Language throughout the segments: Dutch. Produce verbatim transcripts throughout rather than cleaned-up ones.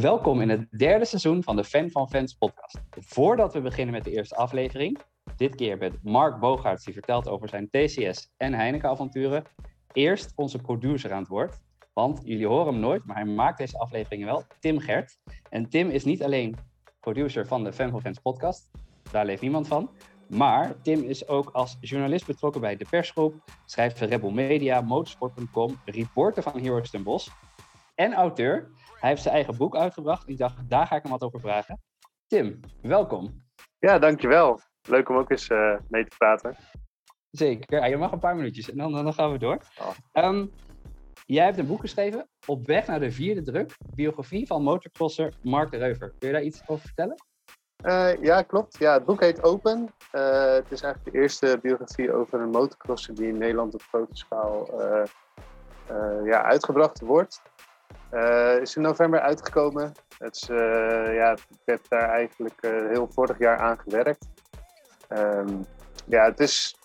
Welkom in het derde seizoen van de Fan van Fans podcast. Voordat we beginnen met de eerste aflevering, dit keer met Mark Bogaerts, die vertelt over zijn T C S en Heineken-avonturen, eerst onze producer aan het woord. Want jullie horen hem nooit, maar hij maakt deze afleveringen wel, Tim Gert. En Tim is niet alleen producer van de Fan van Fans podcast, daar leeft niemand van. Maar Tim is ook als journalist betrokken bij De Persgroep, schrijft voor Rebel Media, Motorsport punt com, reporter van Heroes Den Bosch en auteur. Hij heeft zijn eigen boek uitgebracht. Ik dacht, daar ga ik hem wat over vragen. Tim, welkom. Ja, dankjewel. Leuk om ook eens uh, mee te praten. Zeker. Ja, je mag een paar minuutjes en dan, dan gaan we door. Oh. Um, jij hebt een boek geschreven, Op weg naar de vierde druk, biografie van motocrosser Mark Reuver. Kun je daar iets over vertellen? Uh, ja, klopt. Ja, het boek heet Open. Uh, het is eigenlijk de eerste biografie over een motocrosser die in Nederland op grote schaal uh, uh, ja, uitgebracht wordt. Het uh, is in november uitgekomen. Het is, uh, ja, ik heb daar eigenlijk uh, heel vorig jaar aan gewerkt. Um, ja, het is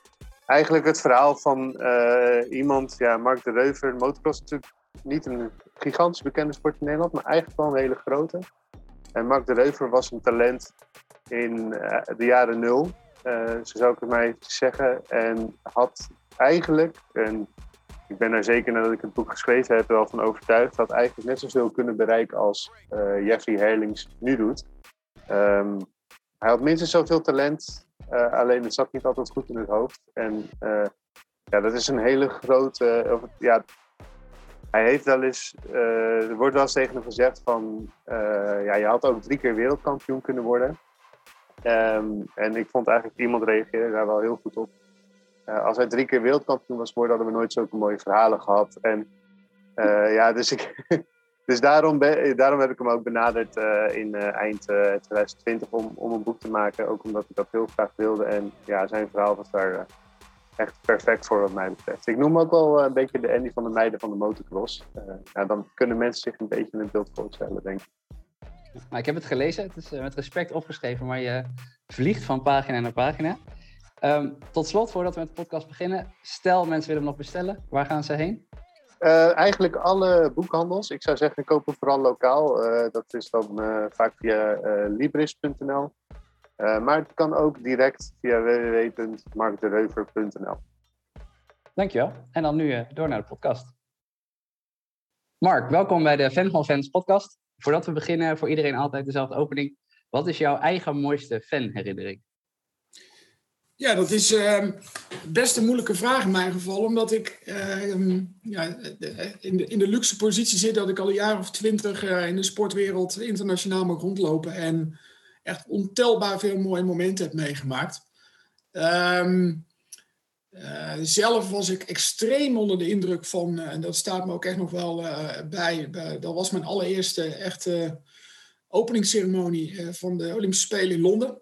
eigenlijk het verhaal van uh, iemand, ja, Mark de Reuver. Motocross is natuurlijk niet een gigantisch bekende sport in Nederland, maar eigenlijk wel een hele grote. En Mark de Reuver was een talent in uh, de jaren nul, uh, zo zou ik het maar even zeggen. En had eigenlijk, en ik ben er zeker nadat ik het boek geschreven heb wel van overtuigd, had eigenlijk net zoveel kunnen bereiken als uh, Jeffrey Herlings nu doet. Um, hij had minstens zoveel talent, uh, alleen het zat niet altijd goed in het hoofd. En uh, ja, dat is een hele grote... Uh, ja, Hij heeft wel eens, uh, er wordt wel eens tegen hem gezegd van, uh, ja, je had ook drie keer wereldkampioen kunnen worden. Um, en ik vond eigenlijk, iemand reageerde daar wel heel goed op. Uh, als hij drie keer wereldkampioen was geworden, hadden we nooit zulke mooie verhalen gehad. En uh, ja, dus, ik, dus daarom, ben, daarom heb ik hem ook benaderd uh, in uh, eind uh, twintig twintig om, om een boek te maken. Ook omdat ik dat heel graag wilde. En ja, zijn verhaal was daar... Uh, echt perfect voor wat mij betreft. Ik noem ook wel een beetje de Andy van de meiden van de motocross. Uh, ja, dan kunnen mensen zich een beetje in het beeld voorstellen, denk ik. Nou, ik heb het gelezen, het is met respect opgeschreven, maar je vliegt van pagina naar pagina. Um, tot slot, voordat we met de podcast beginnen, stel mensen willen hem nog bestellen, waar gaan ze heen? Uh, eigenlijk alle boekhandels. Ik zou zeggen, koop hem vooral lokaal. Uh, dat is dan uh, vaak via uh, libris punt n l. Uh, maar het kan ook direct via w w w punt mark dereuver punt n l. Dankjewel. En dan nu uh, door naar de podcast. Mark, welkom bij de Fan van Fans podcast. Voordat we beginnen, voor iedereen altijd dezelfde opening. Wat is jouw eigen mooiste fanherinnering? Ja, dat is uh, best een moeilijke vraag in mijn geval. Omdat ik uh, um, ja, in, de, in de luxe positie zit dat ik al een jaar of twintig uh, in de sportwereld internationaal mag rondlopen en... echt ontelbaar veel mooie momenten heb meegemaakt. Um, uh, zelf was ik extreem onder de indruk van, uh, en dat staat me ook echt nog wel uh, bij, bij, dat was mijn allereerste echte openingsceremonie uh, van de Olympische Spelen in Londen.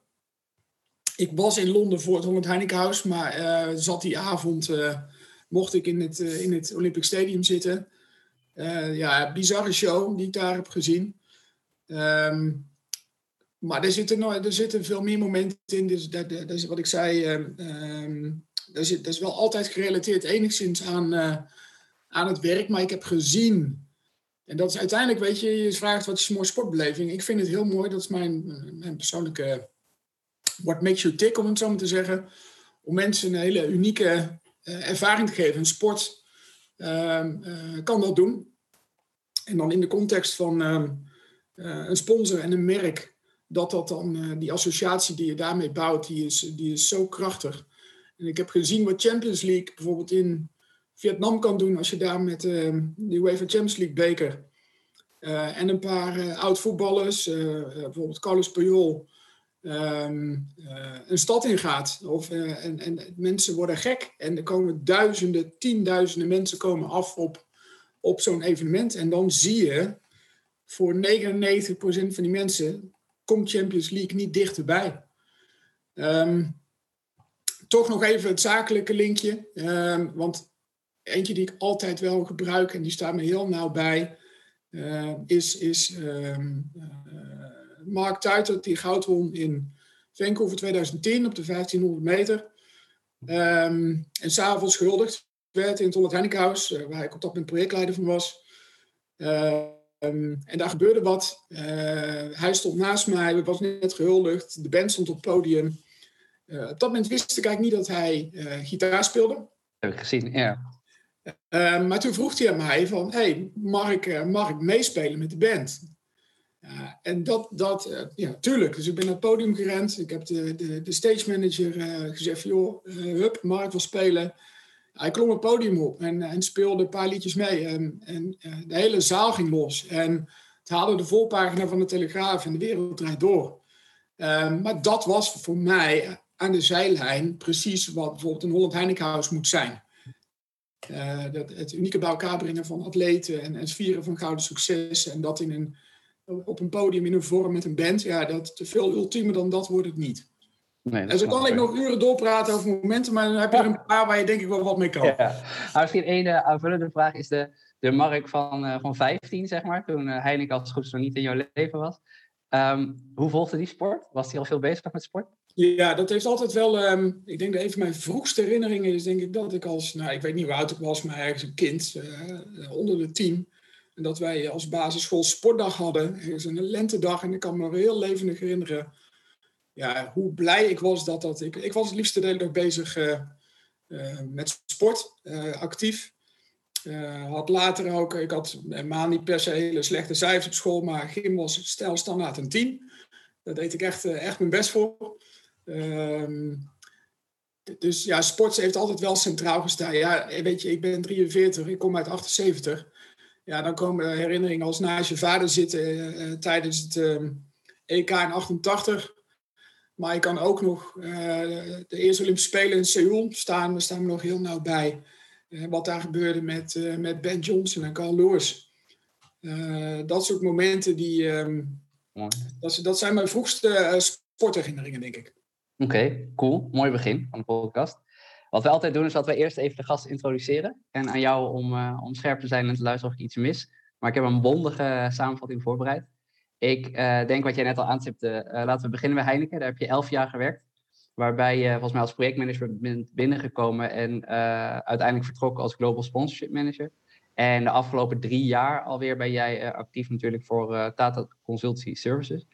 Ik was in Londen voor het Holland Heinekenhuis, maar uh, zat die avond, uh, mocht ik in het, uh, in het Olympic Stadium zitten. Uh, ja, bizarre show die ik daar heb gezien. Um, Maar er zitten, er zitten veel meer momenten in. Dus dat, dat is wat ik zei. Um, dat, is, dat is wel altijd gerelateerd enigszins aan, uh, aan het werk. Maar ik heb gezien. En dat is uiteindelijk, weet je, je vraagt wat is een mooie sportbeleving. Ik vind het heel mooi. Dat is mijn, mijn persoonlijke what makes you tick, om het zo maar te zeggen. Om mensen een hele unieke uh, ervaring te geven. Een sport um, uh, kan dat doen. En dan in de context van um, uh, een sponsor en een merk. Dat dat dan, die associatie die je daarmee bouwt, die is, die is zo krachtig. En ik heb gezien wat Champions League bijvoorbeeld in Vietnam kan doen als je daar met uh, de UEFA Champions League beker uh, en een paar uh, oud-voetballers, uh, bijvoorbeeld Carlos Puyol, um, uh, een stad ingaat. Of, uh, en, en mensen worden gek en er komen duizenden, tienduizenden mensen komen af op, op zo'n evenement. En dan zie je voor negenennegentig procent van die mensen... komt Champions League niet dichterbij. Um, toch nog even het zakelijke linkje. Um, want eentje die ik altijd wel gebruik... en die staat me heel nauw bij... Uh, is, is um, uh, Mark Tuitert, die goud won in Vancouver twintig tien... op de vijftienhonderd meter. Um, en s'avonds gehuldigd werd in het Holland Heinekenhuis... Uh, waar ik op dat moment projectleider van was... Uh, Um, en daar gebeurde wat. Uh, hij stond naast mij, we was net gehuldigd. De band stond op het podium. Uh, op dat moment wist ik eigenlijk niet dat hij uh, gitaar speelde. Dat heb ik gezien, ja. Uh, maar toen vroeg hij aan mij van, hey, mag ik, uh, mag ik meespelen met de band? Uh, en dat, dat uh, ja, tuurlijk. Dus ik ben naar het podium gerend. Ik heb de, de, de stage manager uh, gezegd, joh, uh, hup, Mark wil spelen. Hij klom het podium op en, en speelde een paar liedjes mee. En, en uh, de hele zaal ging los. En het haalde de voorpagina van de Telegraaf en de wereld draait door. Uh, maar dat was voor mij aan de zijlijn precies wat bijvoorbeeld een Holland Heinekenhuis moet zijn. Uh, dat, het unieke bij elkaar brengen van atleten en het vieren van gouden succes. En dat in een, op een podium in een vorm met een band. Ja, dat veel ultiemer dan dat wordt het niet. Nee, en zo kan ik nog uren doorpraten over momenten, maar dan heb je er een paar waar je denk ik wel wat mee kan. Ja. Nou, misschien één aanvullende vraag is de, de Mark van, uh, van vijftien, zeg maar, toen uh, Heineken als goed nog niet in jouw leven was. Um, hoe volgde die sport? Was hij al veel bezig met sport? Ja, dat heeft altijd wel, um, ik denk dat een van mijn vroegste herinneringen is, denk ik, dat ik als, nou ik weet niet hoe oud ik was, maar ergens een kind, uh, onder de tien. En dat wij als basisschool sportdag hadden, ergens een lentedag, en ik kan me heel levendig herinneren. Ja, hoe blij ik was dat dat... Ik, ik was het liefste de hele dag bezig uh, uh, met sport, uh, actief. Uh, had later ook... Ik had helemaal niet per se hele slechte cijfers op school, maar gym was stijl standaard een tien. Daar deed ik echt, uh, echt mijn best voor. Uh, dus ja, sport heeft altijd wel centraal gestaan. Ja, weet je, ik ben drieënveertig, ik kom uit achtenzeventig. Ja, dan komen herinneringen als naast je vader zitten uh, tijdens het uh, E K in achtentachtig... Maar ik kan ook nog uh, de eerste Olympische Spelen in Seoul staan. Daar staan we nog heel nauw bij. Uh, wat daar gebeurde met, uh, met Ben Johnson en Carl Lewis. Uh, dat soort momenten, die, um, dat, dat zijn mijn vroegste uh, sportherinneringen, denk ik. Oké, okay, cool. Mooi begin van de podcast. Wat we altijd doen is dat we eerst even de gast introduceren. En aan jou om, uh, om scherp te zijn en te luisteren of ik iets mis. Maar ik heb een bondige samenvatting voorbereid. Ik uh, denk wat jij net al aantipte, uh, laten we beginnen bij Heineken. Daar heb je elf jaar gewerkt, waarbij je volgens mij als projectmanager bent binnengekomen en uh, uiteindelijk vertrokken als Global Sponsorship Manager. En de afgelopen drie jaar alweer ben jij uh, actief natuurlijk voor uh, Tata Consultancy Services,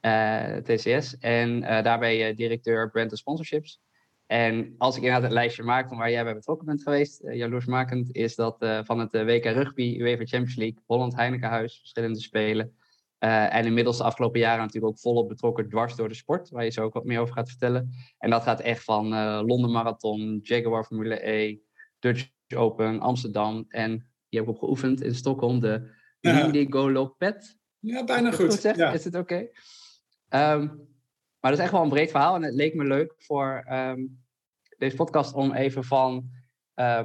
uh, T C S. En uh, daar ben je directeur Brand en Sponsorships. En als ik inderdaad het lijstje maak van waar jij bij betrokken bent geweest, uh, jaloersmakend is dat uh, van het uh, W K Rugby, UEFA Champions League, Holland Heinekenhuis, verschillende spelen. Uh, en inmiddels de afgelopen jaren natuurlijk ook volop betrokken dwars door de sport, waar je zo ook wat meer over gaat vertellen. En dat gaat echt van uh, Londen Marathon, Jaguar Formule E, Dutch Open, Amsterdam. En je hebt ook geoefend in Stockholm, de ja. Lidingöloppet. Ja, bijna is goed. goed ja. Is het oké? Okay? Um, maar dat is echt wel een breed verhaal en het leek me leuk voor um, deze podcast om even van... Uh,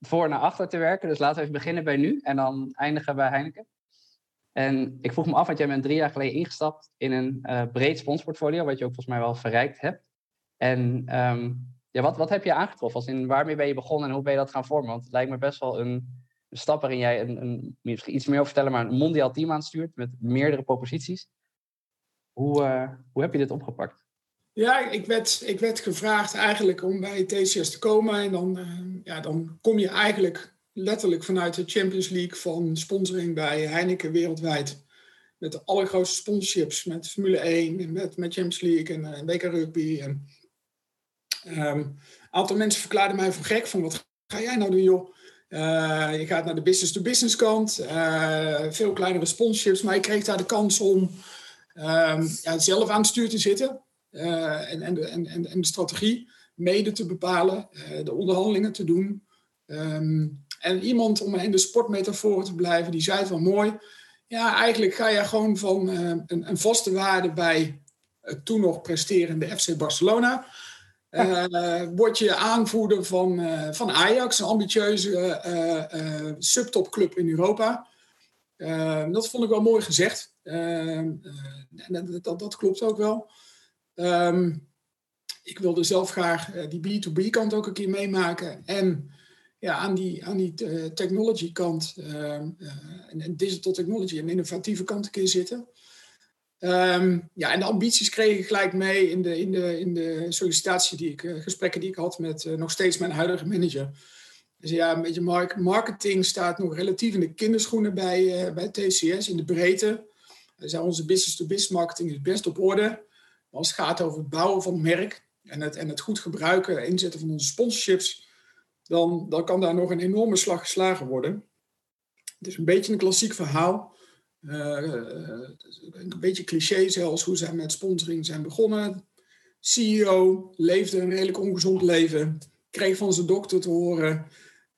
voor naar achter te werken. Dus laten we even beginnen bij nu en dan eindigen bij Heineken. En ik vroeg me af, want jij bent drie jaar geleden ingestapt in een uh, breed sponsorportfolio, wat je ook volgens mij wel verrijkt hebt. En um, ja, wat, wat heb je aangetroffen? Als in, waarmee ben je begonnen en hoe ben je dat gaan vormen? Want het lijkt me best wel een, een stap waarin jij een, een, misschien iets meer over vertellen, maar een mondiaal team aanstuurt met meerdere proposities. Hoe, uh, hoe heb je dit opgepakt? Ja, ik werd, ik werd gevraagd eigenlijk om bij T C S te komen. En dan, uh, ja, dan kom je eigenlijk... letterlijk vanuit de Champions League van sponsoring bij Heineken wereldwijd. Met de allergrootste sponsorships. Met Formule één, en met, met Champions League en uh, W K Rugby. Een um, aantal mensen verklaarden mij voor gek. Van wat ga jij nou doen joh? Uh, je gaat naar de business-to-business kant. Uh, veel kleinere sponsorships. Maar ik kreeg daar de kans om um, ja, zelf aan het stuur te zitten. Uh, en, en, en, en, en de strategie mede te bepalen. Uh, de onderhandelingen te doen. Um, En iemand, om in de sportmetafoor te blijven, die zei het wel mooi. Ja, eigenlijk ga je gewoon van uh, een, een vaste waarde bij uh, toen nog presterende F C Barcelona. Uh, ja. Word je aanvoerder van, uh, van Ajax, een ambitieuze uh, uh, subtopclub in Europa. Uh, dat vond ik wel mooi gezegd. Uh, uh, dat, dat, dat klopt ook wel. Um, ik wilde zelf graag uh, die B to B kant ook een keer meemaken. En... ja, aan die, aan die uh, technology kant, uh, uh, en digital technology en innovatieve kant een keer zitten. Um, ja, en de ambities kreeg ik gelijk mee in de, in de, in de sollicitatie die ik, uh, gesprekken die ik had met uh, nog steeds mijn huidige manager. Dus ja, een beetje mark- marketing staat nog relatief in de kinderschoenen bij, uh, bij T C S in de breedte. Dus ja, onze business-to-business marketing is best op orde. Maar als het gaat over het bouwen van het merk en het, en het goed gebruiken en inzetten van onze sponsorships, dan, dan kan daar nog een enorme slag geslagen worden. Het is een beetje een klassiek verhaal. Uh, een beetje cliché zelfs hoe zij met sponsoring zijn begonnen. C E O leefde een redelijk ongezond leven. Kreeg van zijn dokter te horen,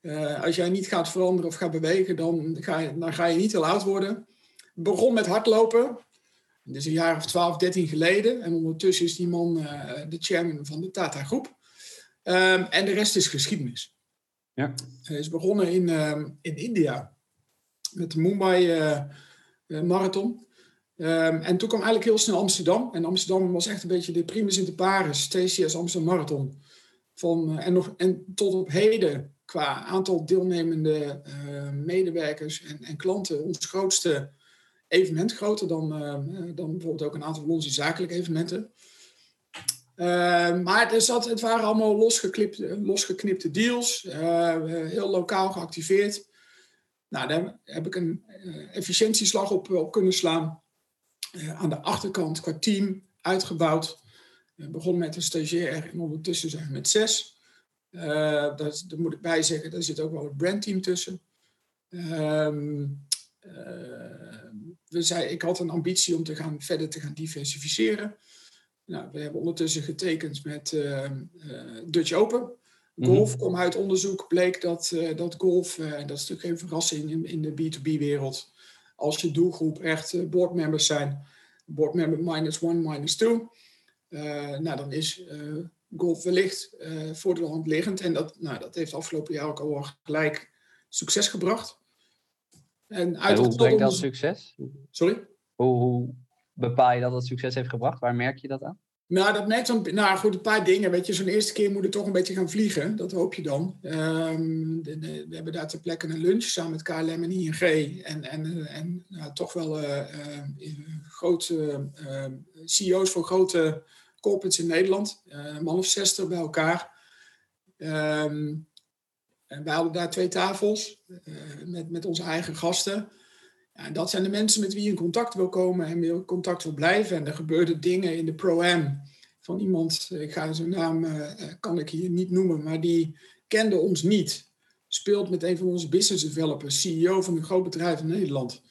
uh, als jij niet gaat veranderen of gaat bewegen, dan ga je, dan ga je niet heel oud worden. Begon met hardlopen. Dat is een jaar of twaalf, dertien geleden. En ondertussen is die man uh, de chairman van de Tata Groep. Um, en de rest is geschiedenis. Ja. Hij is begonnen in, uh, in India. Met de Mumbai uh, uh, Marathon. Um, en toen kwam eigenlijk heel snel Amsterdam. En Amsterdam was echt een beetje de primus inter pares. T C S Amsterdam Marathon. Van, en, nog, en tot op heden, qua aantal deelnemende uh, medewerkers en, en klanten, ons grootste evenement. Groter dan, uh, dan bijvoorbeeld ook een aantal van onze zakelijke evenementen. Uh, maar het, zat, het waren allemaal losgeknipte, losgeknipte deals. Uh, heel lokaal geactiveerd. Nou, daar heb ik een uh, efficiëntieslag op, op kunnen slaan. Uh, aan de achterkant qua team uitgebouwd. Ik begon met een stagiair en ondertussen zijn we met zes. Uh, daar, daar moet ik bij zeggen, daar zit ook wel het brandteam tussen. Um, uh, we zei, ik had een ambitie om te gaan, verder te gaan diversificeren. Nou, we hebben ondertussen getekend met uh, uh, Dutch Open. Golf mm-hmm. kwam uit onderzoek, bleek dat, uh, dat golf, en uh, dat is natuurlijk geen verrassing in, in de B to B wereld. Als je doelgroep echt uh, boardmembers zijn, boardmember minus one, minus two... Uh, nou, dan is uh, golf wellicht uh, voor de hand liggend. En dat, nou, dat heeft afgelopen jaar ook al gelijk succes gebracht. En, en hoe brengt dat succes? Sorry? Hoe, hoe bepaal je dat dat succes heeft gebracht? Waar merk je dat aan? Nou, dat merkt dan, nou goed, een paar dingen. Weet je, zo'n eerste keer moet het toch een beetje gaan vliegen. Dat hoop je dan. Um, de, de, we hebben daar ter plekke een lunch samen met K L M en I N G. En, en, en nou, toch wel uh, uh, grote uh, C E O's van grote corporates in Nederland. Een uh, man of zestig bij elkaar. Um, en wij hadden daar twee tafels uh, met, met onze eigen gasten. Ja, en dat zijn de mensen met wie je in contact wil komen en in contact wil blijven. En er gebeurden dingen in de pro-am van iemand, ik ga zijn naam, uh, kan ik hier niet noemen, maar die kende ons niet. Speelt met een van onze business developers, C E O van een groot bedrijf in Nederland.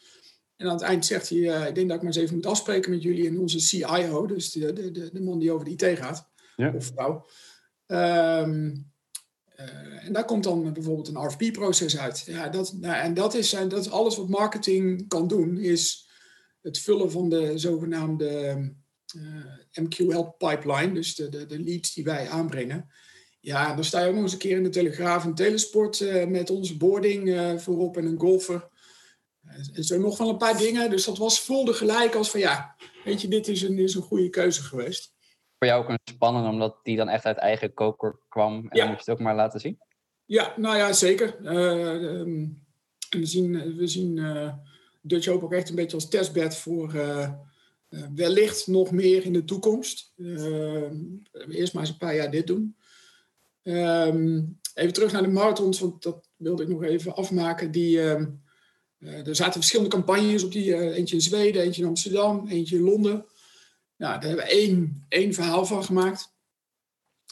En aan het eind zegt hij, uh, ik denk dat ik maar eens even moet afspreken met jullie en onze C I O, dus de, de, de man die over de I T gaat, ja. Of vrouw. Um, Uh, en daar komt dan bijvoorbeeld een R F P-proces uit. Ja, dat, nou, en dat is, dat is alles wat marketing kan doen, is het vullen van de zogenaamde uh, M Q L-pipeline, dus de, de, de leads die wij aanbrengen. Ja, dan sta je ook nog eens een keer in de Telegraaf en Telesport uh, met onze boarding uh, voorop en een golfer. En zo nog wel een paar dingen, dus dat was voelde gelijk als van ja, weet je, dit is een, is een goede keuze geweest. Voor jou ook een spannende, omdat die dan echt uit eigen koker kwam. En ja. Dan moet je het ook maar laten zien. Ja, nou ja, zeker. Uh, um, we zien, we zien uh, Dutch Open ook echt een beetje als testbed voor uh, uh, wellicht nog meer in de toekomst. Uh, eerst maar eens een paar jaar dit doen. Um, even terug naar de marathons, want dat wilde ik nog even afmaken. Die, uh, uh, er zaten verschillende campagnes op die. Uh, eentje in Zweden, eentje in Amsterdam, eentje in Londen. Nou, daar hebben we één, één verhaal van gemaakt.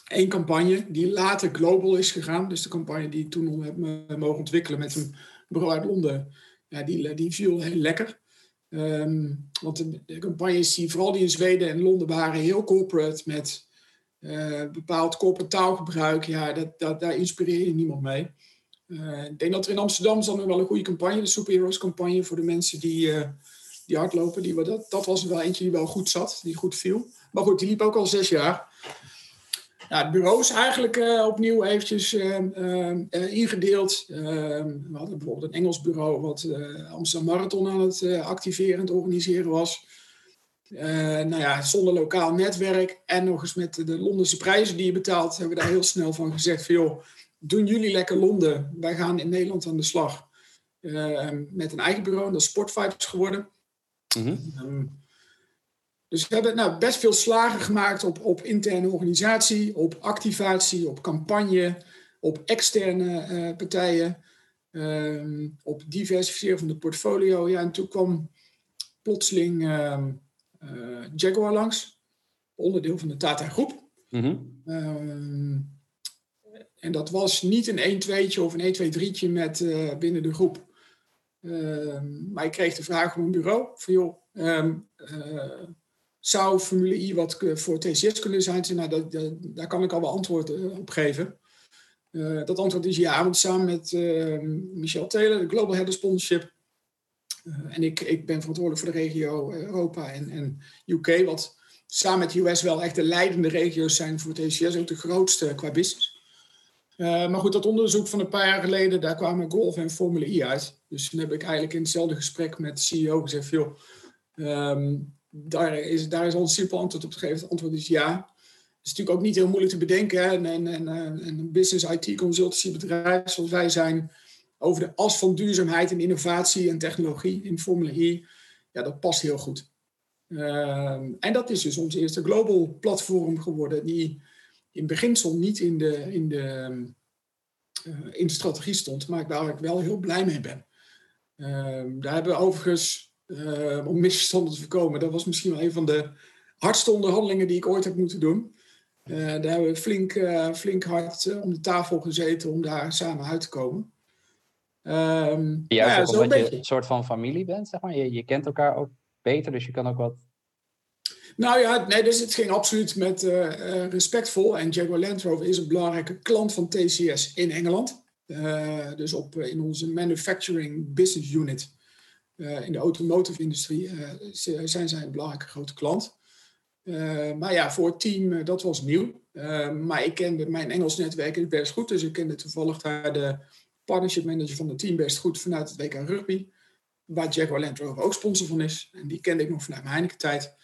Eén campagne die later global is gegaan. Dus de campagne die ik toen heb mogen ontwikkelen met een bureau uit Londen. Ja, die, die viel heel lekker. Um, want de, de campagnes, die, vooral die in Zweden en Londen, waren heel corporate. Met uh, bepaald corporate taalgebruik. Ja, dat, dat, daar inspireer je niemand mee. Uh, ik denk dat er in Amsterdam dan wel een goede campagne. De Superheroes campagne voor de mensen die... Uh, Die hardlopen, die, dat, dat was er wel eentje die wel goed zat, die goed viel. Maar goed, die liep ook al zes jaar. Nou, het bureau is eigenlijk uh, opnieuw eventjes uh, uh, uh, ingedeeld. Uh, we hadden bijvoorbeeld een Engels bureau wat uh, Amsterdam Marathon aan het uh, activeren en het organiseren was. Uh, nou ja, zonder lokaal netwerk en nog eens met de Londense prijzen die je betaalt, hebben we daar heel snel van gezegd van joh, doen jullie lekker Londen. Wij gaan in Nederland aan de slag uh, met een eigen bureau, en dat is Sportvibes geworden. Mm-hmm. Um, dus we hebben nou, best veel slagen gemaakt op, op interne organisatie, op activatie, op campagne, op externe uh, partijen, um, op diversificeren van de portfolio. Ja, en toen kwam plotseling uh, uh, Jaguar langs, onderdeel van de Tata Groep. Mm-hmm. Um, en dat was niet een één-tweetje of een één-twee-drietje met uh, binnen de groep. Uh, maar ik kreeg de vraag op mijn bureau van joh, um, uh, zou Formule I wat voor T C S kunnen zijn? Nou, dat, dat, daar kan ik al wel antwoord op geven. Uh, dat antwoord is ja, want samen met uh, Michel Taylor, de Global Head of Sponsorship. Uh, en ik, ik ben verantwoordelijk voor de regio Europa en, en U K, wat samen met U S wel echt de leidende regio's zijn voor T C S, ook de grootste qua business. Uh, maar goed, dat onderzoek van een paar jaar geleden, daar kwamen golf en Formule I uit. Dus toen heb ik eigenlijk in hetzelfde gesprek met de C E O gezegd, joh, um, daar, is, daar is al een simpel antwoord op gegeven. Het antwoord is ja. Het is natuurlijk ook niet heel moeilijk te bedenken. Hè? En, en, en, en een business I T consultancybedrijf zoals wij zijn, over de as van duurzaamheid en innovatie en technologie in Formule I, ja, dat past heel goed. Um, en dat is dus ons eerste global platform geworden, die in beginsel niet in de, in de, uh, in de strategie stond, maar waar ik wel heel blij mee ben. Um, daar hebben we overigens, uh, om misverstanden te voorkomen, dat was misschien wel een van de hardste onderhandelingen die ik ooit heb moeten doen. Uh, daar hebben we flink, uh, flink hard uh, om de tafel gezeten om daar samen uit te komen. Um, ja, ja, zo omdat je een soort van familie bent, zeg maar. Je, je kent elkaar ook beter, dus je kan ook wat... Nou ja, nee, dus het ging absoluut met uh, respectvol. En Jaguar Land Rover is een belangrijke klant van T C S in Engeland. Uh, dus op, in onze manufacturing business unit, uh, in de automotive industrie, uh, zijn zij een belangrijke grote klant. Uh, maar ja, voor het team, uh, dat was nieuw. Uh, maar ik kende mijn Engels netwerk is best goed. Dus ik kende toevallig daar de partnership manager van het team best goed vanuit het W K Rugby. Waar Jaguar Land Rover ook sponsor van is. En die kende ik nog vanuit mijn Heineken-tijd.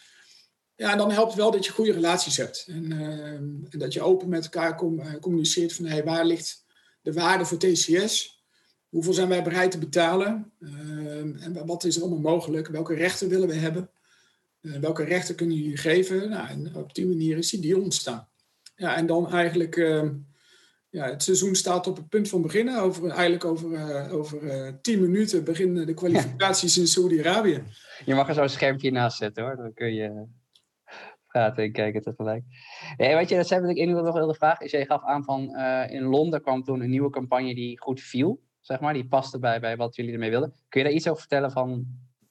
Ja, en dan helpt wel dat je goede relaties hebt. En, uh, en dat je open met elkaar com- uh, communiceert van... Hey, waar ligt de waarde voor T C S? Hoeveel zijn wij bereid te betalen? Uh, en wat is er allemaal mogelijk? Welke rechten willen we hebben? Uh, welke rechten kunnen jullie geven? Nou, en op die manier is die deal ontstaan. Ja, en dan eigenlijk... Uh, ja, het seizoen staat op het punt van beginnen. Over, eigenlijk over, uh, over uh, tien minuten beginnen de kwalificaties in Saudi-Arabië. Je mag er zo'n schermpje naast zetten, hoor. Dan kun je... praten en kijken tegelijk. Nee, weet je, dat zijn wat ik in ieder geval nog wilde vragen. Is, je gaf aan van uh, in Londen kwam toen een nieuwe campagne die goed viel, zeg maar. Die paste bij, bij wat jullie ermee wilden. Kun je daar iets over vertellen van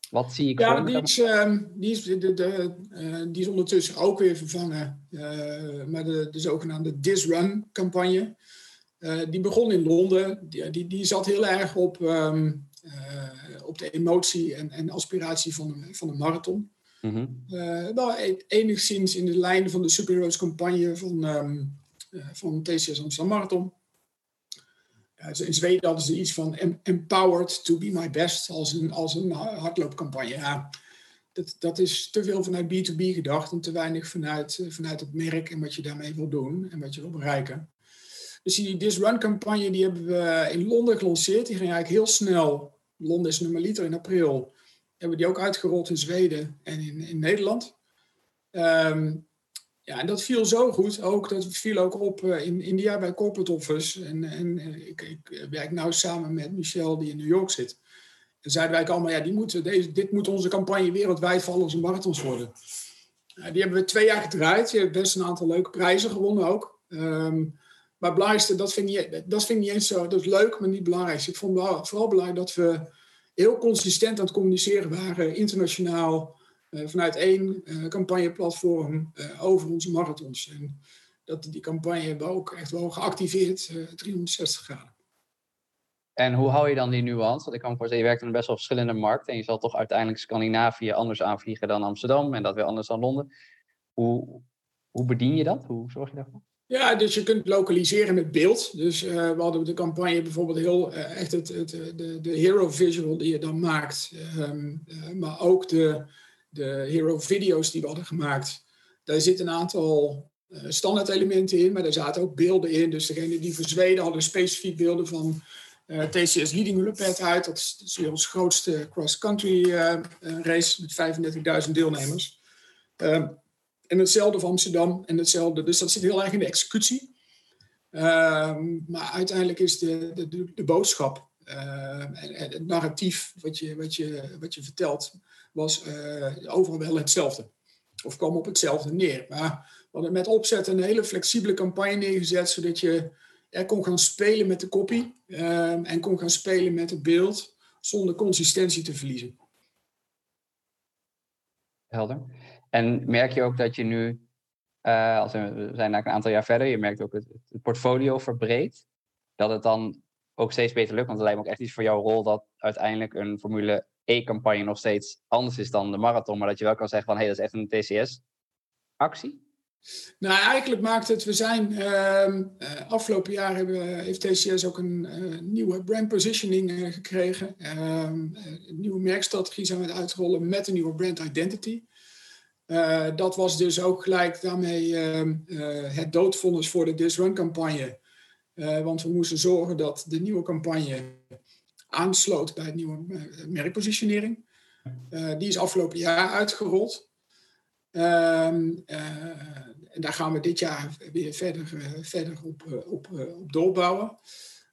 wat zie ik? Ja, die is, um, die, is, de, de, de, uh, die is ondertussen ook weer vervangen. Uh, maar de, de zogenaamde This Run campagne. Uh, die begon in Londen. Die, die, die zat heel erg op, um, uh, op de emotie en, en aspiratie van een, van een marathon. Uh, nou, enigszins in de lijn van de Superheroes campagne van, um, uh, van T C S Amsterdam Marathon. Uh, in Zweden hadden ze iets van em- Empowered to be my best als een, als een hardloopcampagne. Ja, dat, dat is te veel vanuit B to B gedacht en te weinig vanuit, uh, vanuit het merk en wat je daarmee wil doen en wat je wil bereiken. Dus die This Run campagne die hebben we in Londen gelanceerd. Die ging eigenlijk heel snel. Londen is normaliter in april. Hebben die ook uitgerold in Zweden en in, in Nederland. Um, ja, en dat viel zo goed ook. Dat viel ook op uh, in India bij Corporate Office. En, en ik, ik werk nu samen met Michel die in New York zit. En zeiden wij allemaal, ja, die moeten, deze, dit moet onze campagne wereldwijd voor al onze marathons worden. Uh, die hebben we twee jaar gedraaid. Je hebt best een aantal leuke prijzen gewonnen ook. Um, maar het belangrijkste, dat vind, ik, dat vind ik niet eens zo. Dat is leuk, maar niet belangrijk. Ik vond het vooral belangrijk dat we... heel consistent aan het communiceren waren, internationaal, uh, vanuit één uh, campagneplatform uh, over onze marathons. En dat, die campagne hebben we ook echt wel geactiveerd, uh, driehonderdzestig graden. En hoe hou je dan die nuance? Want ik kan me voorstellen, je werkt in best wel verschillende markten en je zal toch uiteindelijk Scandinavië anders aanvliegen dan Amsterdam en dat weer anders dan Londen. Hoe, hoe bedien je dat? Hoe zorg je daarvoor? Ja, dus je kunt lokaliseren met beeld. Dus uh, we hadden de campagne bijvoorbeeld heel uh, echt het, het, de, de hero visual die je dan maakt. Um, uh, maar ook de, de hero video's die we hadden gemaakt. Daar zitten een aantal uh, standaard elementen in, maar daar zaten ook beelden in. Dus degene die voor Zweden hadden specifiek beelden van uh, T C S Lidingöloppet uit. Dat is, dat is ons grootste cross-country uh, race met vijfendertigduizend deelnemers. Um, En hetzelfde van Amsterdam en hetzelfde. Dus dat zit heel erg in de executie. Um, maar uiteindelijk is de, de, de, de boodschap uh, en, en het narratief wat je, wat je, wat je vertelt, was uh, overal wel hetzelfde. Of kwam op hetzelfde neer. Maar we hadden met opzet een hele flexibele campagne neergezet, zodat je er kon gaan spelen met de kopie um, en kon gaan spelen met het beeld, zonder consistentie te verliezen. Helder. En merk je ook dat je nu, uh, als we zijn eigenlijk een aantal jaar verder, je merkt ook het, het portfolio verbreedt, dat het dan ook steeds beter lukt? Want het lijkt me ook echt iets voor jouw rol dat uiteindelijk een Formule E-campagne nog steeds anders is dan de marathon, maar dat je wel kan zeggen van, hé, hey, dat is echt een T C S-actie? Nou, eigenlijk maakt het, we zijn, uh, afgelopen jaar hebben, heeft T C S ook een uh, nieuwe brand positioning uh, gekregen. Uh, een nieuwe merkstrategie zijn we aan het uitrollen met een nieuwe brand identity. Uh, dat was dus ook gelijk daarmee uh, uh, het doodvonnis voor de This Run campagne. Uh, want we moesten zorgen dat de nieuwe campagne aansloot bij het nieuwe merkpositionering. Uh, die is afgelopen jaar uitgerold. Um, uh, en daar gaan we dit jaar weer verder, uh, verder op, uh, op, uh, op doorbouwen.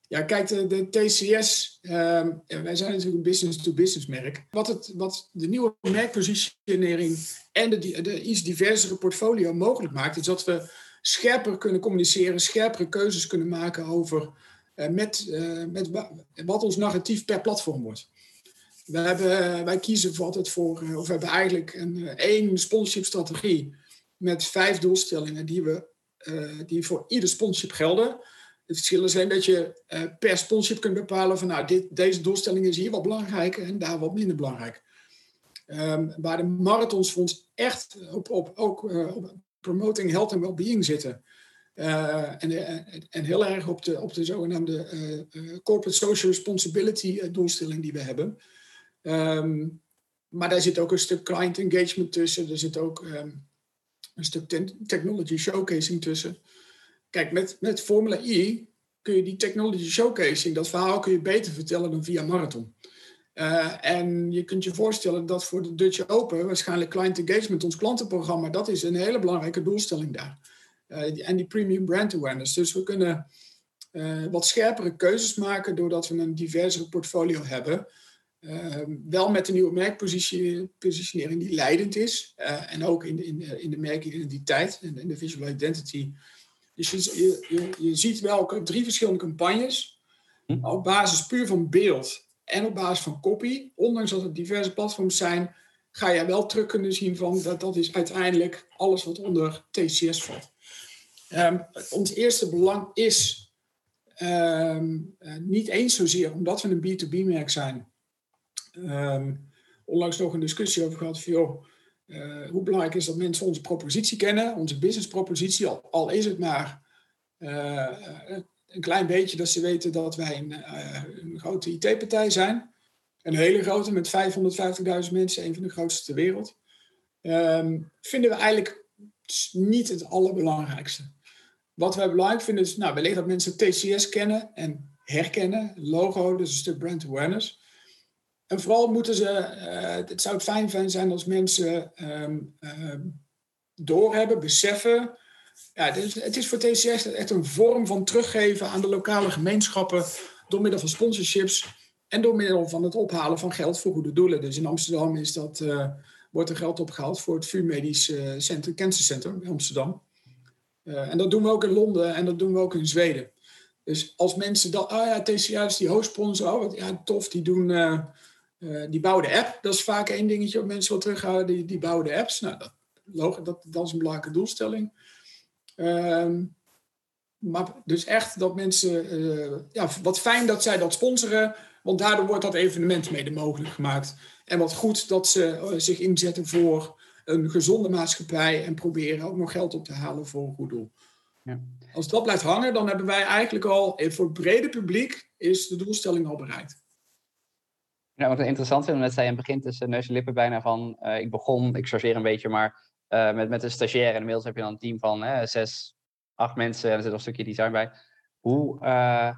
Ja, kijk, de, de T C S, um, wij zijn natuurlijk een business-to-business merk. Wat, het, wat de nieuwe merkpositionering en de, de iets diversere portfolio mogelijk maakt, is dat we scherper kunnen communiceren, scherpere keuzes kunnen maken over uh, met, uh, met wat ons narratief per platform wordt. We hebben, wij kiezen voor altijd voor, of we hebben eigenlijk een één sponsorship-strategie met vijf doelstellingen die, we, uh, die voor ieder sponsorship gelden. Het verschil is alleen dat je uh, per sponsorship kunt bepalen van, nou, dit, deze doelstelling is hier wat belangrijk en daar wat minder belangrijk. Um, waar de marathonsfonds echt op, op, ook, uh, op promoting health en well-being zitten. Uh, en, en, en heel erg op de, op de zogenaamde uh, corporate social responsibility uh, doelstelling die we hebben. Um, maar daar zit ook een stuk client engagement tussen. Er zit ook um, een stuk ten- technology showcasing tussen. Kijk, met, met Formula E kun je die technology showcasing, dat verhaal kun je beter vertellen dan via marathon. Uh, en je kunt je voorstellen dat voor de Dutch Open waarschijnlijk client engagement, ons klantenprogramma, dat is een hele belangrijke doelstelling daar. En uh, die premium brand awareness. Dus we kunnen uh, wat scherpere keuzes maken doordat we een diversere portfolio hebben. Uh, wel met een nieuwe merkpositionering die leidend is. Uh, en ook in de, in de, in de merkidentiteit en in de visual identity. Dus je, je, je ziet wel drie verschillende campagnes. Op basis puur van beeld en op basis van copy. Ondanks dat er diverse platforms zijn, ga je wel terug kunnen zien van dat dat is uiteindelijk alles wat onder T C S valt. Um, ons eerste belang is um, uh, niet eens zozeer omdat we een B to B-merk zijn. Um, onlangs nog een discussie over gehad van, joh, uh, hoe belangrijk is dat mensen onze propositie kennen, onze businesspropositie, al, al is het maar uh, een klein beetje dat ze weten dat wij een, uh, een grote I T-partij zijn, een hele grote met vijfhonderdvijftigduizend mensen, een van de grootste ter wereld, um, vinden we eigenlijk niet het allerbelangrijkste. Wat wij belangrijk vinden is, nou, wellicht dat mensen T C S kennen en herkennen, logo, dus een stuk brand awareness. En vooral moeten ze, uh, het zou fijn, fijn zijn als mensen um, um, doorhebben, beseffen. Ja, dus het is voor T C S echt een vorm van teruggeven aan de lokale gemeenschappen door middel van sponsorships en door middel van het ophalen van geld voor goede doelen. Dus in Amsterdam is dat, uh, wordt er geld opgehaald voor het V U Medisch uh, Center, Cancer Center in Amsterdam. Uh, en dat doen we ook in Londen en dat doen we ook in Zweden. Dus als mensen dat, ah ja, T C S, die hoofdsponsor, oh, ja, tof, die doen... Uh, Uh, die bouwen de app, dat is vaak één dingetje wat mensen wel terughouden. Die, die bouwen de apps, nou, dat, dat, dat is een belangrijke doelstelling. Uh, maar dus echt dat mensen, uh, ja, wat fijn dat zij dat sponsoren, want daardoor wordt dat evenement mede mogelijk gemaakt. En wat goed dat ze uh, zich inzetten voor een gezonde maatschappij en proberen ook nog geld op te halen voor een goed doel. Ja. Als dat blijft hangen, dan hebben wij eigenlijk al, voor het brede publiek, is de doelstelling al bereikt. Nou, wat interessant is, net zei je in het begin tussen neus en lippen bijna van, uh, ik begon, ik chargeer een beetje, maar uh, met, met een stagiair. En inmiddels heb je dan een team van hè, zes, acht mensen en er zit nog een stukje design bij. Hoe uh,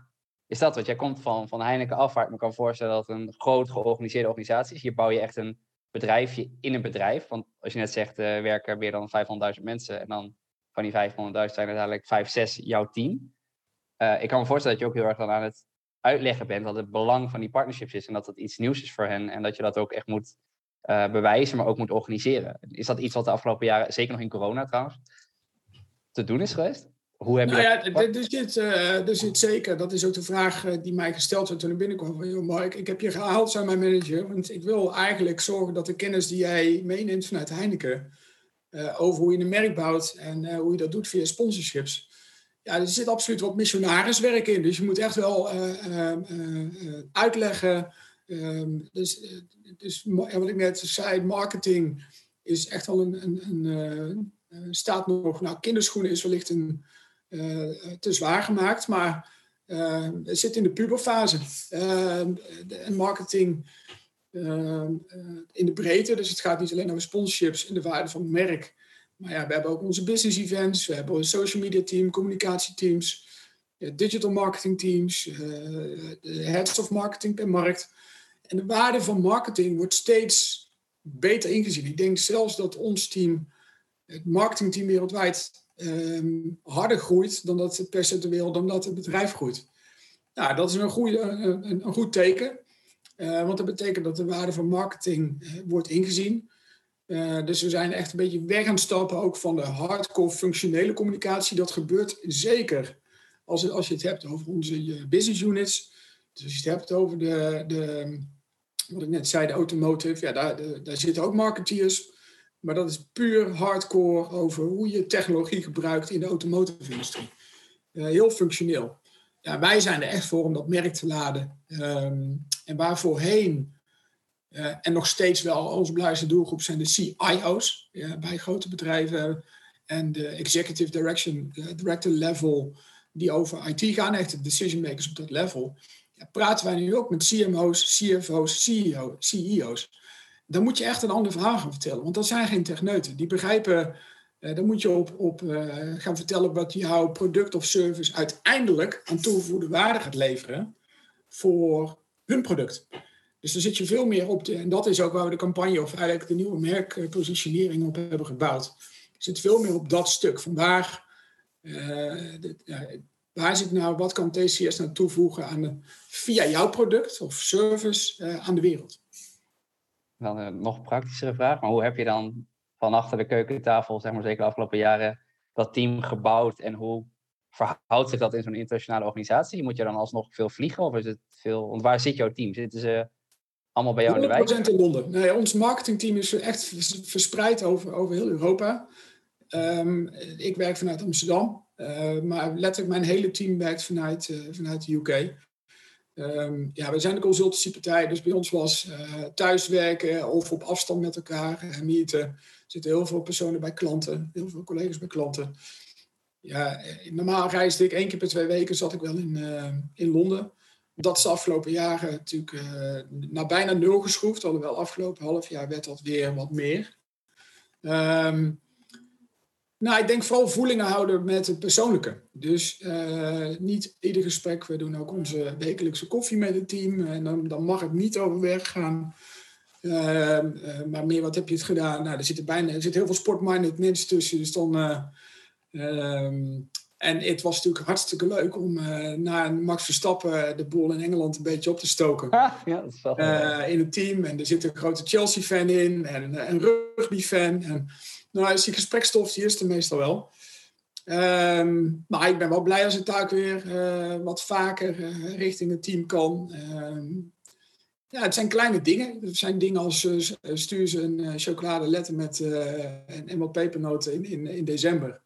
is dat? Want jij komt van, van Heineken af, waar ik me kan voorstellen dat een groot georganiseerde organisatie is. Hier bouw je echt een bedrijfje in een bedrijf. Want als je net zegt, uh, werken meer dan vijfhonderdduizend mensen en dan van die vijfhonderdduizend zijn uiteindelijk vijf, zes jouw team. Uh, ik kan me voorstellen dat je ook heel erg dan aan het uitleggen bent dat het belang van die partnerships is en dat dat iets nieuws is voor hen en dat je dat ook echt moet uh, bewijzen, maar ook moet organiseren. Is dat iets wat de afgelopen jaren, zeker nog in corona trouwens, te doen is geweest? Hoe heb je nou dat ja, er zit, uh, er zit zeker, dat is ook de vraag uh, die mij gesteld werd toen ik binnenkwam. Van, joh Mark, ik heb je gehaald, zei mijn manager, want ik wil eigenlijk zorgen dat de kennis die jij meeneemt vanuit Heineken, uh, over hoe je een merk bouwt en uh, hoe je dat doet via sponsorships. Ja, er zit absoluut wat missionariswerk in. Dus je moet echt wel uh, uh, uh, uitleggen. Um, dus, uh, dus ja, wat ik net zei, marketing is echt wel een... een, een uh, staat nog... Nou, kinderschoenen is wellicht een, uh, te zwaar gemaakt. Maar uh, het zit in de puberfase. En uh, marketing uh, uh, in de breedte. Dus het gaat niet alleen over sponsorships en de waarde van het merk. Maar ja, we hebben ook onze business events, we hebben een social media team, communicatieteams, digital marketing teams, uh, heads of marketing per markt. En de waarde van marketing wordt steeds beter ingezien. Ik denk zelfs dat ons team, het marketingteam wereldwijd, um, harder groeit dan dat het percentueel, dan dat het bedrijf groeit. Nou, dat is een, goede, een, een goed teken, uh, want dat betekent dat de waarde van marketing uh, wordt ingezien. Uh, dus we zijn echt een beetje weg aan het stappen ook van de hardcore functionele communicatie. Dat gebeurt zeker als, als je het hebt over onze business units. Dus als je het hebt over de, de wat ik net zei, de automotive. Ja, daar, de, daar zitten ook marketeers. Maar dat is puur hardcore over hoe je technologie gebruikt in de automotive industrie. Uh, heel functioneel. Ja, wij zijn er echt voor om dat merk te laden. Um, en waarvoorheen... Uh, en nog steeds wel, onze belangrijkste doelgroep zijn de C I O's ja, bij grote bedrijven. En de executive direction, uh, director level, die over I T gaan, echt de decision makers op dat level. Ja, praten wij nu ook met C M O's, C F O's, C E O, C E O's. Dan moet je echt een ander verhaal gaan vertellen, want dat zijn geen techneuten. Die begrijpen, uh, dan moet je op, op uh, gaan vertellen wat jouw product of service uiteindelijk aan toegevoegde waarde gaat leveren voor hun product. Dus daar zit je veel meer op. De, en dat is ook waar we de campagne of eigenlijk de nieuwe merkpositionering op hebben gebouwd. Er zit veel meer op dat stuk. Vandaar, uh, de, uh, waar zit nou, wat kan T C S nou toevoegen aan de, via jouw product of service uh, aan de wereld? Dan een nog praktischere vraag. Maar hoe heb je dan van achter de keukentafel, zeg maar zeker de afgelopen jaren, dat team gebouwd? En hoe verhoudt zich dat in zo'n internationale organisatie? Moet je dan alsnog veel vliegen? Of is het veel? Want waar zit jouw team? Zitten ze... allemaal bij jou in de wijk? honderd procent in Londen. Nee, ons marketingteam is echt verspreid over, over heel Europa. Um, ik werk vanuit Amsterdam. Uh, maar letterlijk mijn hele team werkt vanuit, uh, vanuit de U K. Um, ja, we zijn de consultancypartij. Dus bij ons was uh, thuiswerken of op afstand met elkaar. Uh, meeten. Er zitten heel veel personen bij klanten. Heel veel collega's bij klanten. Ja, normaal reisde ik één keer per twee weken. Zat ik wel in, uh, in Londen. Dat is de afgelopen jaren natuurlijk uh, naar bijna nul geschroefd. Alhoewel afgelopen half jaar werd dat weer wat meer. Um, nou, ik denk vooral voeling houden met het persoonlijke. Dus uh, niet ieder gesprek. We doen ook onze wekelijkse koffie met het team. En dan, dan mag het niet overweg gaan. Uh, uh, maar meer, wat heb je het gedaan? Nou, er zitten bijna, er zit heel veel sportminded mensen tussen. Dus dan... Uh, um, En het was natuurlijk hartstikke leuk om uh, na Max Verstappen de boel in Engeland een beetje op te stoken. Ah, ja, dat is wel uh, in het team. En er zit een grote Chelsea-fan in en uh, een rugby-fan. En, nou, dus die gesprekstof die is er meestal wel. Um, maar ik ben wel blij als ik daar ook weer uh, wat vaker uh, richting het team kan. Um, ja, het zijn kleine dingen. Het zijn dingen als uh, stuur ze een uh, chocoladeletter met, uh, en, en wat pepernoten in, in, in december.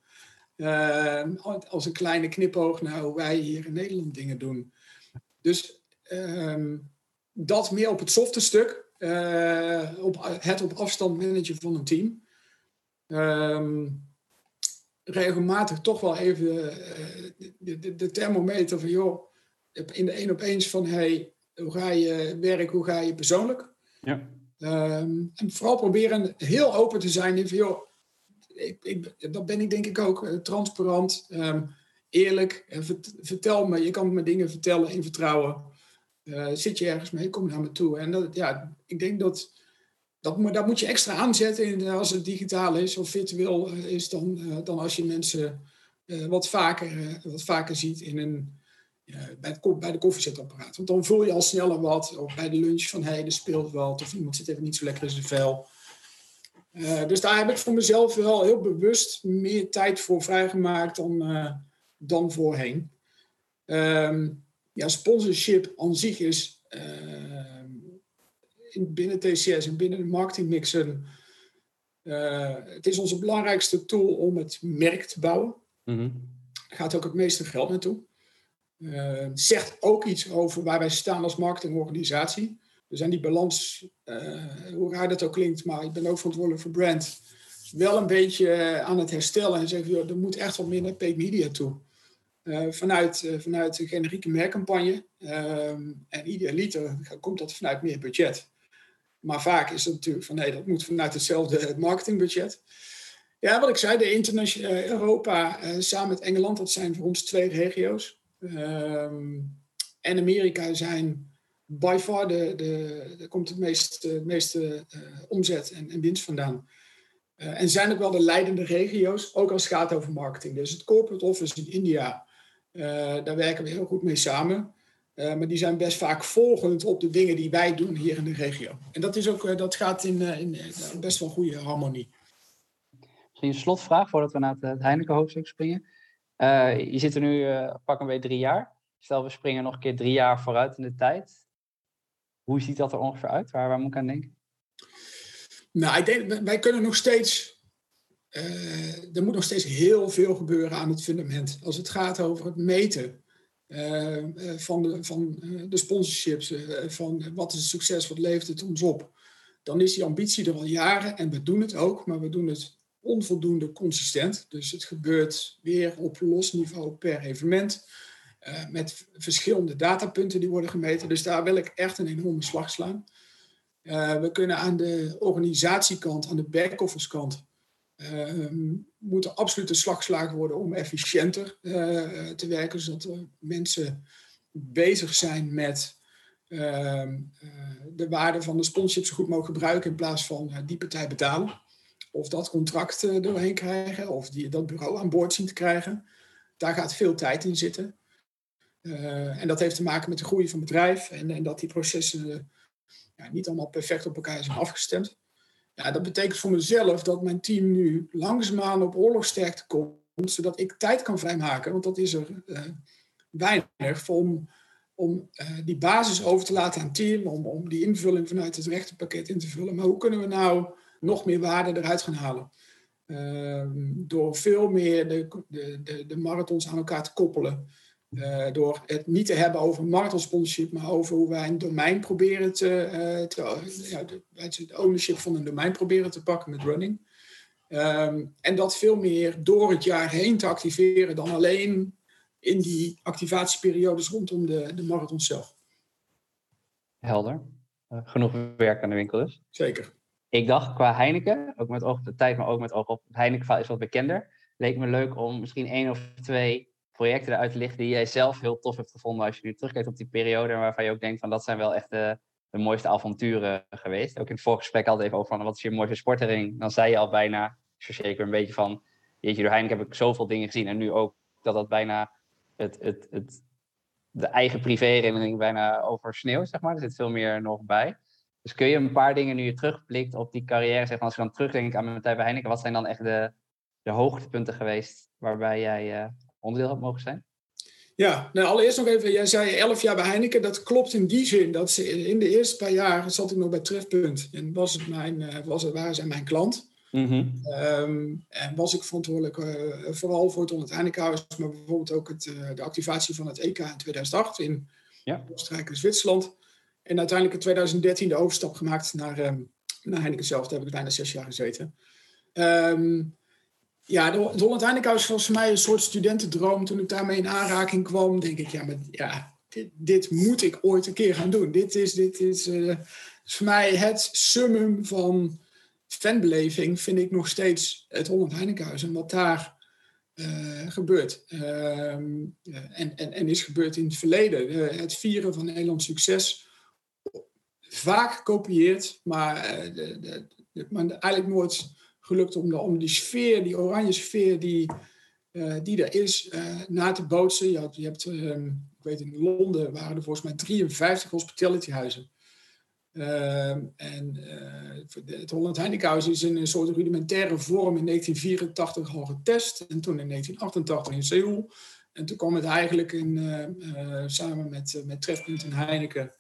Uh, als een kleine knipoog naar hoe wij hier in Nederland dingen doen. Dus uh, dat meer op het softe stuk. Uh, op het op afstand managen van een team. Uh, regelmatig toch wel even uh, de, de, de thermometer van... joh, in de een op eens van... hey, hoe ga je werk, hoe ga je persoonlijk? Ja. Uh, en vooral proberen heel open te zijn in van... joh, Ik, ik, dat ben ik denk ik ook, transparant, um, eerlijk. Vert, vertel me, je kan me dingen vertellen in vertrouwen. Uh, zit je ergens mee, kom naar me toe. En dat, ja, ik denk dat, dat, maar dat moet je extra aanzetten in, als het digitaal is of virtueel is, dan, uh, dan als je mensen uh, wat, vaker, uh, wat vaker ziet in een, bij, het, bij de koffiezetapparaat. Want dan voel je al sneller wat. Of bij de lunch van, hé, hey, er speelt wat. Of iemand zit even niet zo lekker in zijn vel. Uh, dus daar heb ik voor mezelf wel heel bewust meer tijd voor vrijgemaakt dan, uh, dan voorheen. Um, ja, sponsorship aan zich is uh, in, binnen T C S en binnen de marketingmixen. Uh, het is onze belangrijkste tool om het merk te bouwen. Mm-hmm. Daar gaat ook het meeste geld naartoe. Uh, zegt ook iets over waar wij staan als marketingorganisatie. Dus aan die balans, uh, hoe raar dat ook klinkt, maar ik ben ook verantwoordelijk voor brand, wel een beetje aan het herstellen. En zeggen, joh, er moet echt wat meer naar paid media toe. Uh, vanuit, uh, vanuit een generieke merkcampagne. Uh, en idealiter komt dat vanuit meer budget. Maar vaak is het natuurlijk van, nee, dat moet vanuit hetzelfde marketingbudget. Ja, wat ik zei, de internationale Europa uh, samen met Engeland, dat zijn voor ons twee regio's. Uh, en Amerika zijn by far, de, de, daar komt het meeste, het meeste uh, omzet en, en winst vandaan. Uh, en zijn ook wel de leidende regio's, ook als het gaat over marketing. Dus het corporate office in India, uh, daar werken we heel goed mee samen. Uh, maar die zijn best vaak volgend op de dingen die wij doen hier in de regio. En dat, is ook, uh, dat gaat in, uh, in uh, best wel goede harmonie. Misschien een slotvraag voordat we naar het, het Heinekenhoofdstuk springen. Uh, je zit er nu uh, pak een beetje drie jaar. Stel, we springen nog een keer drie jaar vooruit in de tijd. Hoe ziet dat er ongeveer uit? Waar, waar moet ik aan denken? Nou, ik denk, wij kunnen nog steeds... Uh, er moet nog steeds heel veel gebeuren aan het fundament. Als het gaat over het meten uh, van, de, van de sponsorships, uh, van wat is het succes, wat levert het ons op, dan is die ambitie er al jaren en we doen het ook, maar we doen het onvoldoende consistent. Dus het gebeurt weer op los niveau per evenement. Uh, met verschillende datapunten die worden gemeten. Dus daar wil ik echt een enorme slag slaan. Uh, we kunnen aan de organisatiekant, aan de back-office kant, Uh, moeten absoluut een slag slagen worden om efficiënter uh, te werken. Zodat uh, mensen bezig zijn met uh, uh, de waarde van de sponsorship zo goed mogelijk gebruiken, in plaats van uh, die partij betalen. Of dat contract uh, doorheen krijgen. Of die, dat bureau aan boord zien te krijgen. Daar gaat veel tijd in zitten. Uh, en dat heeft te maken met de groei van het bedrijf en, en dat die processen uh, ja, niet allemaal perfect op elkaar zijn afgestemd. Ja, dat betekent voor mezelf dat mijn team nu langzaamaan op oorlogsterkte komt, zodat ik tijd kan vrijmaken, want dat is er uh, weinig om, om uh, die basis over te laten aan het team, om, om die invulling vanuit het rechtenpakket in te vullen. Maar hoe kunnen we nou nog meer waarde eruit gaan halen? Uh, door veel meer de, de, de, de marathons aan elkaar te koppelen. Uh, door het niet te hebben over marathonsponsorship, maar over hoe wij een domein proberen te, uh, te ja, de, het ownership van een domein proberen te pakken met running. Um, en dat veel meer door het jaar heen te activeren dan alleen in die activatieperiodes rondom de, de marathon zelf. Helder. Uh, genoeg werk aan de winkel dus. Zeker. Ik dacht qua Heineken, ook met oog op de tijd, maar ook met oog op het Heineken-verhaal is wat bekender. Leek me leuk om misschien één of twee projecten eruit te lichten die jij zelf heel tof hebt gevonden als je nu terugkijkt op die periode, waarvan je ook denkt van dat zijn wel echt de, de mooiste avonturen geweest. Ook in het voorgesprek altijd even over van wat is je mooiste sportherinnering. Dan zei je al bijna, zeker een beetje van, jeetje, door Heineken heb ik zoveel dingen gezien en nu ook dat dat bijna het, het, het, de eigen privéherinnering bijna oversneeuwt, zeg maar. Er zit veel meer nog bij. Dus kun je een paar dingen nu je terugblikt op die carrière, zeg maar, als je dan terugdenkt aan mijn tijd bij Heineken, wat zijn dan echt de, de hoogtepunten geweest waarbij jij uh, onderdeel had mogen zijn? Ja, nou allereerst nog even, jij zei elf jaar bij Heineken. Dat klopt in die zin dat ze in de eerste paar jaren zat ik nog bij Trefpunt. En was het mijn, was het, waren zij mijn klant. Mm-hmm. Um, en was ik verantwoordelijk uh, vooral voor het Holland Heinekenhuis, maar bijvoorbeeld ook het, uh, de activatie van het E K in tweeduizend acht in ja. Oostenrijk en Zwitserland. En uiteindelijk in tweeduizend dertien de overstap gemaakt naar, um, naar Heineken zelf. Daar heb ik bijna zes jaar gezeten. Um, Ja, het Holland Heinekenhuis was voor mij een soort studentendroom. Toen ik daarmee in aanraking kwam, denk ik, ja, maar, ja dit, dit moet ik ooit een keer gaan doen. Dit is, dit is, uh, is voor mij het summum van fanbeleving, vind ik nog steeds het Holland Heinekenhuis. En wat daar uh, gebeurt uh, en, en, en is gebeurd in het verleden. Uh, het vieren van Nederlands succes, vaak gekopieerd, maar, uh, de, de, de, maar eigenlijk nooit gelukt om, de, om die sfeer, die oranje sfeer die, uh, die er is, uh, na te bootsen. Je, had, je hebt um, Ik weet in Londen waren er volgens mij drieënvijftig hospitalityhuizen. Uh, en uh, het Holland Heinekenhuis is in een soort rudimentaire vorm in negentien vierentachtig al getest. En toen in negentien achtentachtig in Seoul. En toen kwam het eigenlijk in, uh, uh, samen met, uh, met Trefpunt en Heineken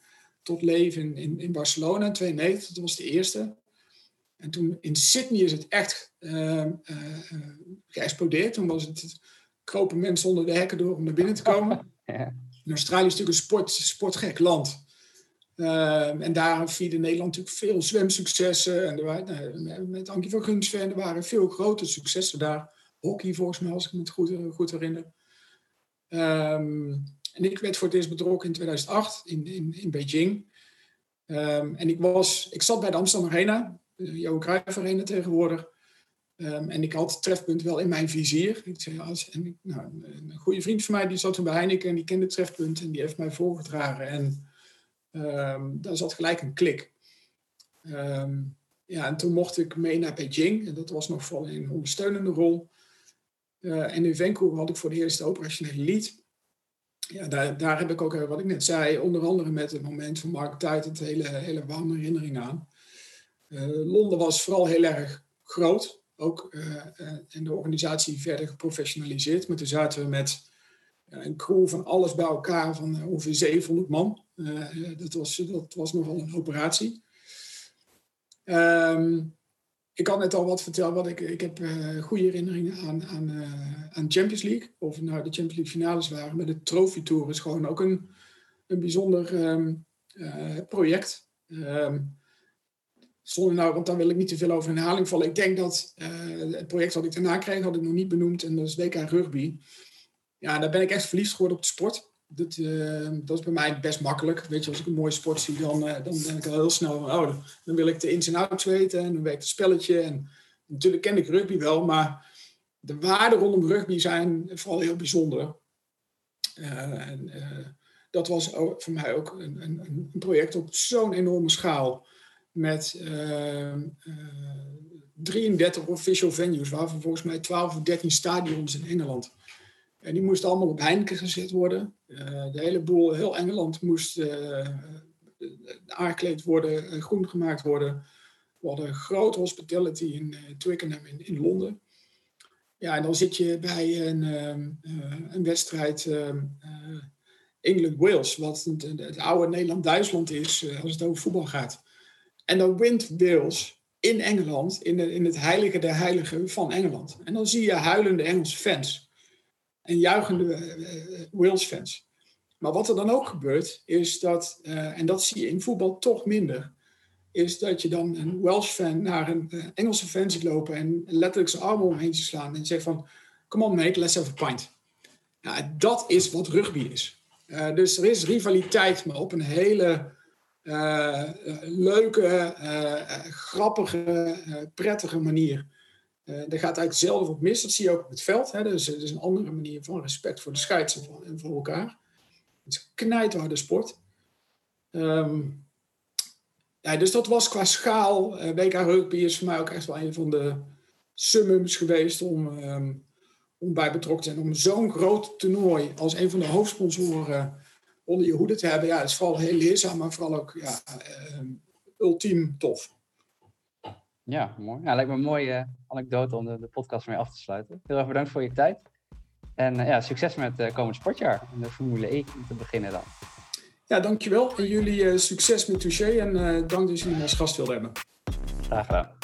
tot leven in, in, in Barcelona in negentien tweeënnegentig. Dat was de eerste. En toen in Sydney is het echt uh, uh, geëxplodeerd. Toen was het, het kropen mensen onder de hekken door om naar binnen te komen. Ja. En Australië is natuurlijk een sport, sportgek land. Uh, en daar vierde Nederland natuurlijk veel zwemsuccessen. En er waren, nou, met Ankie van Gunsven, er waren veel grote successen daar. Hockey volgens mij, als ik me het goed, goed herinner. Um, en ik werd voor het eerst betrokken in tweeduizend acht in, in, in Beijing. Um, en ik, was, ik zat bij de Amsterdam Arena, de Johan Cruijff Arena tegenwoordig. Um, en ik had het Trefpunt wel in mijn vizier. Ik zei, als, en, nou, een goede vriend van mij die zat toen bij Heineken en die kende het Trefpunt en die heeft mij voorgedragen. En um, daar zat gelijk een klik. Um, ja, en toen mocht ik mee naar Beijing en dat was nog vooral in een ondersteunende rol. Uh, en in Vancouver had ik voor de eerste operationele lead. Ja, daar, daar heb ik ook, wat ik net zei, onder andere met het moment van Mark Tuitert, het hele, hele warme herinnering aan. Uh, Londen was vooral heel erg groot. Ook uh, uh, en de organisatie verder geprofessionaliseerd. Maar toen zaten we met uh, een crew van alles bij elkaar van uh, ongeveer zevenhonderd man. Uh, dat, was, dat was nogal een operatie. Ehm... Um, Ik had net al wat verteld, wat ik, ik heb uh, goede herinneringen aan, aan, uh, aan Champions League. Of nou de Champions League finales waren. Maar de Trophy Tour is gewoon ook een, een bijzonder um, uh, project. Um, zonder nou, want daar wil ik niet te veel over in herhaling vallen. Ik denk dat uh, het project wat ik daarna kreeg, had ik nog niet benoemd. En dat is W K Rugby. Ja, daar ben ik echt verliefd geworden op de sport. Dat, uh, dat is bij mij best makkelijk. Weet je, als ik een mooie sport zie, dan, uh, dan ben ik al heel snel van... Oh, dan wil ik de ins en outs weten en dan weet ik het spelletje. En natuurlijk ken ik rugby wel, maar de waarden rondom rugby zijn vooral heel bijzonder. Uh, en, uh, dat was ook, voor mij ook een, een, een project op zo'n enorme schaal. Met uh, uh, drieëndertig official venues, waarvan volgens mij twaalf of dertien stadions in Engeland... En die moesten allemaal op Heineken gezet worden. Uh, de hele boel, heel Engeland moest uh, aangekleed worden, groen gemaakt worden. We hadden een groot hospitality in uh, Twickenham in, in Londen. Ja, en dan zit je bij een, um, uh, een wedstrijd um, uh, England-Wales, wat het, het oude Nederland-Duitsland is uh, als het over voetbal gaat. En dan wint Wales in Engeland, in, de, in het heilige der heiligen van Engeland. En dan zie je huilende Engelse fans. En juichende uh, Wales-fans. Maar wat er dan ook gebeurt, is dat... Uh, en dat zie je in voetbal toch minder... is dat je dan een Welsh-fan naar een uh, Engelse fan ziet lopen... en letterlijk zijn armen omheen ziet slaan... en zegt van, come on mate, let's have a pint. Nou, dat is wat rugby is. Uh, dus er is rivaliteit, maar op een hele uh, leuke, uh, grappige, uh, prettige manier... Uh, daar gaat eigenlijk zelden op mis. Dat zie je ook op het veld. Hè. Dus het is een andere manier van respect voor de scheids en voor elkaar. Het is een knijterharde sport. Um, ja, dus dat was qua schaal. Uh, W K Rugby is voor mij ook echt wel een van de summums geweest om, um, om bij betrokken te zijn. Om zo'n groot toernooi als een van de hoofdsponsoren onder je hoede te hebben. Ja, dat is vooral heel leerzaam, maar vooral ook ja, um, ultiem tof. Ja, mooi. Ja, lijkt me een mooie uh, anekdote om de, de podcast mee af te sluiten. Heel erg bedankt voor je tijd. En uh, ja, succes met het uh, komend sportjaar. En de Formule E te beginnen dan. Ja, dankjewel. En jullie uh, succes met Touché. En uh, dank dat jullie me als gast wilden hebben. Graag gedaan.